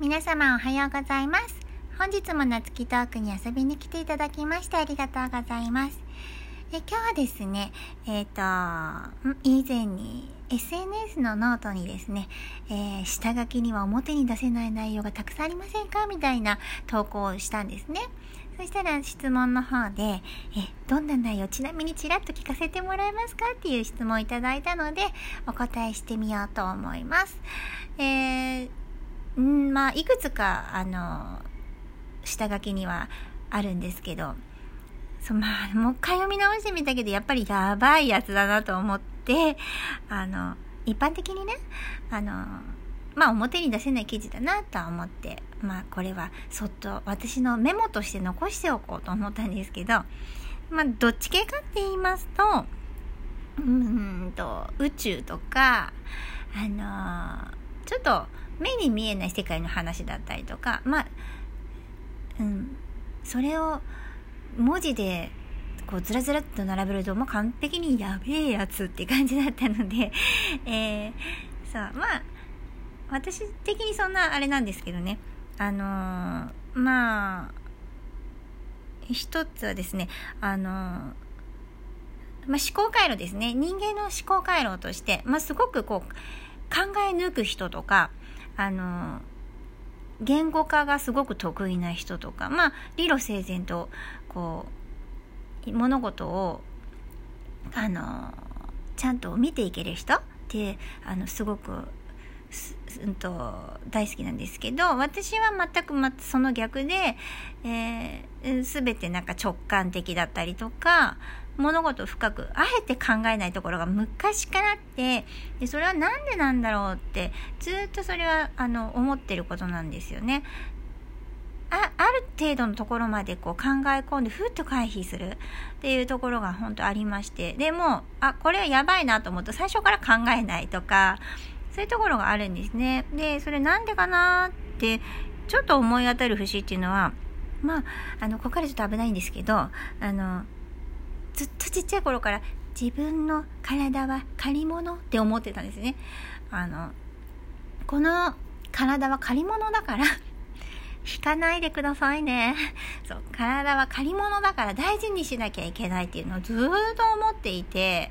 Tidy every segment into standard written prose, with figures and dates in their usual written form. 皆様おはようございます。本日も夏希トークに遊びに来ていただきましてありがとうございます。今日はですね、以前に SNS のノートにですね、下書きには表に出せない内容がたくさんありませんかみたいな投稿をしたんですね。そしたら質問の方で、どんな内容ちなみにちらっと聞かせてもらえますかっていう質問をいただいたのでお答えしてみようと思います。いくつか下書きにはあるんですけど、もう一回読み直してみたけどやっぱりやばいやつだなと思って、一般的にね表に出せない記事だなとは思って、これはそっと私のメモとして残しておこうと思ったんですけど、どっち系かって言いますと宇宙とかちょっと目に見えない世界の話だったりとか、それを文字でこうずらずらっと並べると完璧にやべえやつって感じだったので私的にそんなあれなんですけどね。一つはですね思考回路ですね。人間の思考回路として、すごくこう考え抜く人とか言語化がすごく得意な人とか、理路整然とこう物事をちゃんと見ていける人ってすごく大好きなんですけど、私は全くその逆で、全てなんか直感的だったりとか物事を深くあえて考えないところが昔からあって、でそれはなんでなんだろうってずっとそれは思ってることなんですよね。ある程度のところまでこう考え込んでふっと回避するっていうところが本当ありまして、でもこれはやばいなと思うと最初から考えないとかそういうところがあるんですね。でそれなんでかなってちょっと思い当たる節っていうのはここからちょっと危ないんですけどずっとちっちゃい頃から自分の体は借り物って思ってたんですね。この体は借り物だから引かないでくださいね。そう、体は借り物だから大事にしなきゃいけないっていうのをずっと思っていて、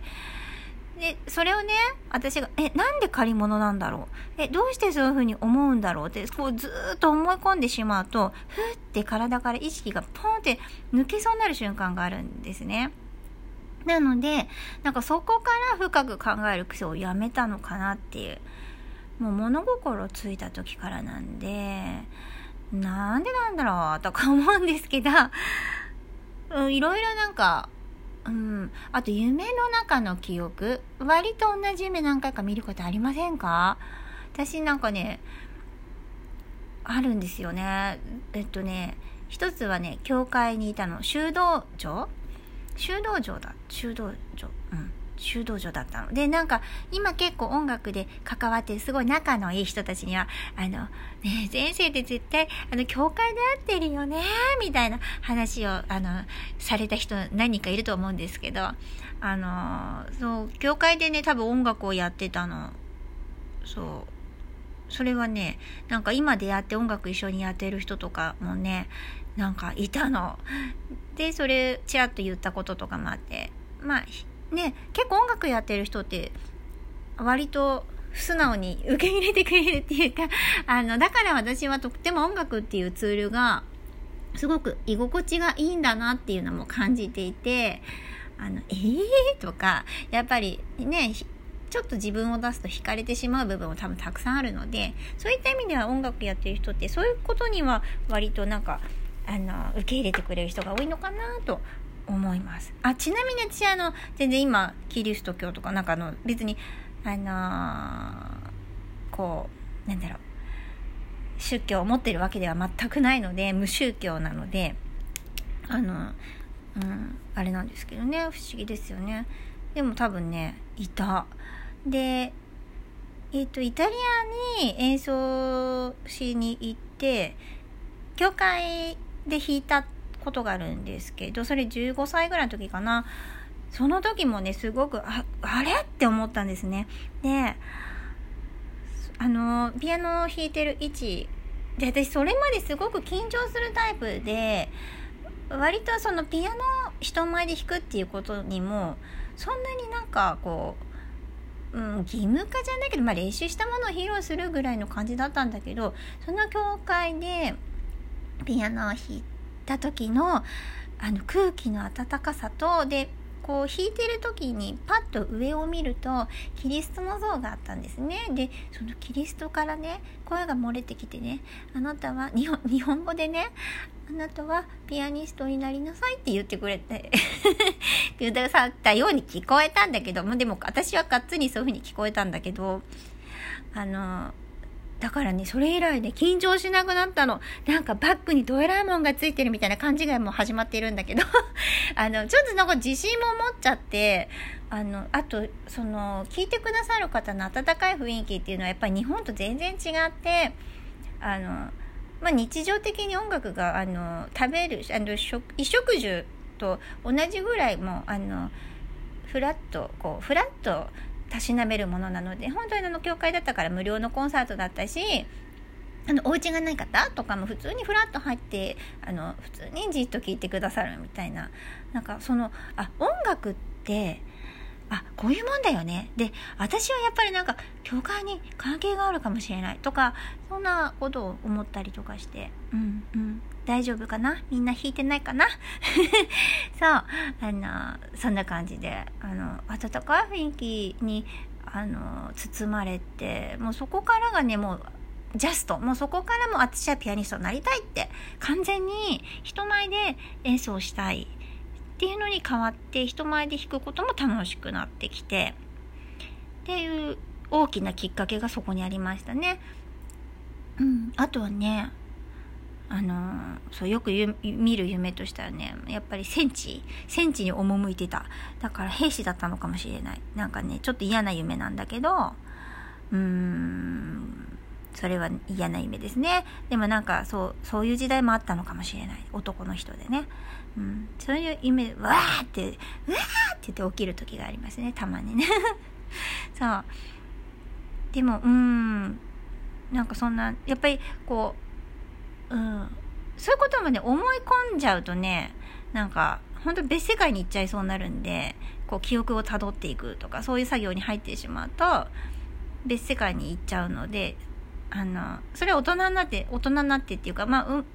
でそれをね私がなんで借り物なんだろう、どうしてそういう風に思うんだろうってこうずーっと思い込んでしまうと、ふーって体から意識がポンって抜けそうになる瞬間があるんですね。なのでそこから深く考える癖をやめたのかなっていう、もう物心ついた時からなんで、なんでなんだろうとか思うんですけど、いろいろあと夢の中の記憶、割と同じ夢何回か見ることありませんか？私あるんですよね。一つは教会にいたの修道場だったので、今結構音楽で関わってすごい仲のいい人たちには前世で絶対教会で会ってるよねみたいな話をされた人何人かいると思うんですけど、そう教会で多分音楽をやってたの。それは今出会って音楽一緒にやってる人とかもいたので、それちらっと言ったこととかもあって結構音楽やってる人って割と素直に受け入れてくれるっていうか、だから私はとっても音楽っていうツールがすごく居心地がいいんだなっていうのも感じていて、とかやっぱりちょっと自分を出すと惹かれてしまう部分も多分たくさんあるので、そういった意味では音楽やってる人ってそういうことには割と受け入れてくれる人が多いのかなと思います。ちなみに私全然今キリスト教とか別に宗教を持ってるわけでは全くないので、無宗教なのであれなんですけどね、不思議ですよね。でも多分いたでイタリアに演奏しに行って教会で弾いたことがあるんですけど、それ15歳ぐらいの時かな。その時もすごくあれって思ったんですね。でピアノを弾いてる位置で、私それまですごく緊張するタイプで、割とそのピアノを人前で弾くっていうことにもそんなになんかこう、義務化じゃないけど、練習したものを披露するぐらいの感じだったんだけど、その教会でピアノを弾いた時の空気の温かさと、でこう弾いてる時にパッと上を見るとキリストの像があったんですね。でそのキリストからね声が漏れてきてね、あなたは日本語でね、あなたはピアニストになりなさいって言ってくれて言ってくださったように聞こえたんだけど、でも私はがっつりそういう風に聞こえたんだけど、だからね、それ以来ね、緊張しなくなったの。なんかバッグにドラえもんがついてるみたいな勘違いも始まっているんだけどちょっとなんか自信も持っちゃって、あとその聞いてくださる方の温かい雰囲気っていうのはやっぱり日本と全然違って、日常的に音楽が食べる衣食住と同じぐらいもフラッとたしなめるものなので、本当に教会だったから無料のコンサートだったし、お家がない方とかも普通にフラッと入って普通にじっと聴いてくださるみたいな、なんかその音楽ってこういうもんだよね。で私はやっぱりなんか教会に関係があるかもしれないとか、そんなことを思ったりとかして、大丈夫かな、みんな弾いてないかなそうそんな感じで温かい雰囲気に包まれて、もうそこからがね、もうジャスト、もうそこからも私はピアニストになりたいって、完全に人前で演奏したいっていうのに変わって、人前で弾くことも楽しくなってきてっていう大きなきっかけがそこにありましたね。あとはね、そうよく見る夢としてはね、やっぱり戦地に赴いてた。だから兵士だったのかもしれない。なんかね、ちょっと嫌な夢なんだけど、それは嫌な夢ですね。でもなんかそういう時代もあったのかもしれない、男の人でね、そういう夢、うわーって言って起きる時がありますね、たまにねそうでもなんかそんな、やっぱりこうそういうこともね、思い込んじゃうとね、なんか本当に別世界に行っちゃいそうになるんで、こう記憶をたどっていくとかそういう作業に入ってしまうと別世界に行っちゃうので、それは大人になってっていうか、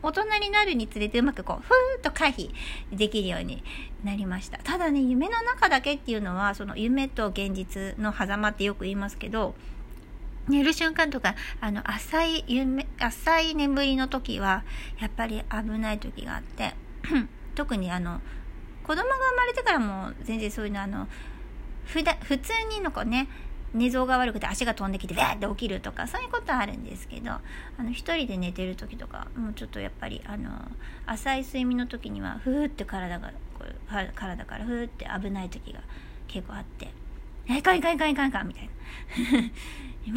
大人になるにつれてうまくこうふーっと回避できるようになりました。ただね、夢の中だけっていうのは、その夢と現実の狭間ってよく言いますけど、寝る瞬間とか浅い眠りの時はやっぱり危ない時があって特に子供が生まれてからも全然そういうの普通にの子ね、寝相が悪くて足が飛んできてベーって起きるとかそういうことはあるんですけど、一人で寝てる時とかもうちょっとやっぱり浅い睡眠の時にはふーって体からふーって危ない時が結構あって、いかんみたいな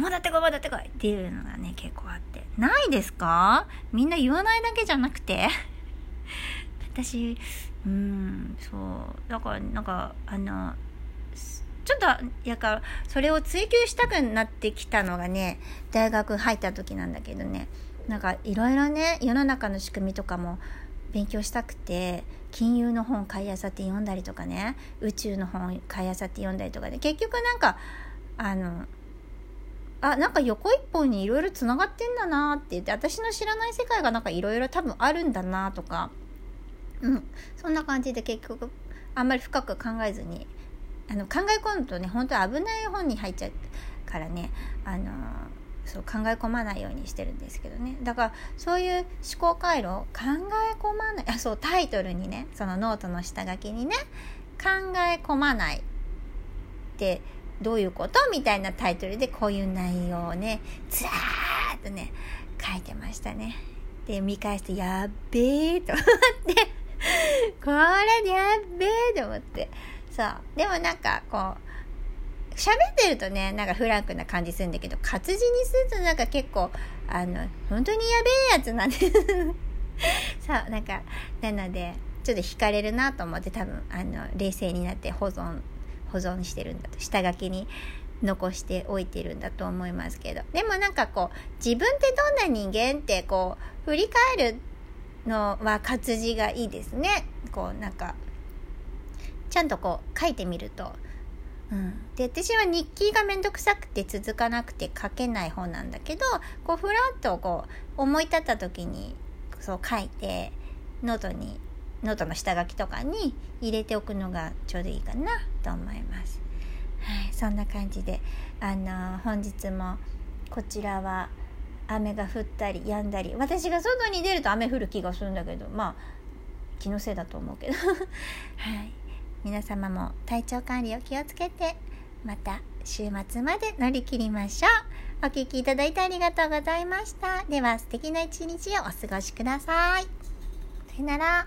戻ってこいっていうのがね結構あって、ないですか？みんな言わないだけじゃなくて私そうだから、なんかちょっとやからそれを追求したくなってきたのがね、大学入った時なんだけどね、なんかいろいろね、世の中の仕組みとかも勉強したくて、金融の本買い漁って読んだりとかね、宇宙の本買い漁って読んだりとかで、結局なんかなんか横一本にいろいろつながってんだなって言って、私の知らない世界がなんかいろいろ多分あるんだなとか、そんな感じで結局あんまり深く考えずに考え込むとね、本当危ない本に入っちゃうからね、そう考え込まないようにしてるんですけどね。だからそういう思考回路を考え込まない、そうタイトルにね、そのノートの下書きにね、考え込まないってどういうことみたいなタイトルでこういう内容をねずらーっとね書いてましたね。で見返してやっべーと思ってこれやっべーと思って、そうでもなんかこう喋ってるとね、なんかフランクな感じするんだけど、活字にするとなんか結構本当にやべえやつなんですそうなんかなのでちょっと惹かれるなと思って、多分冷静になって保存してるんだと、下書きに残しておいてるんだと思いますけど、でもなんかこう自分ってどんな人間ってこう振り返るのは活字がいいですね。こうなんかちゃんとこう書いてみると、で私は日記がめんどくさくて続かなくて書けない方なんだけど、こうふらっとこう思い立った時にそう書いてノートの下書きとかに入れておくのがちょうどいいかなと思います。はい、そんな感じで本日もこちらは雨が降ったり止んだり、私が外に出ると雨降る気がするんだけど、まあ気のせいだと思うけどはい、皆様も体調管理を気をつけて、また週末まで乗り切りましょう。お聞きいただいてありがとうございました。では素敵な一日をお過ごしください。さよなら。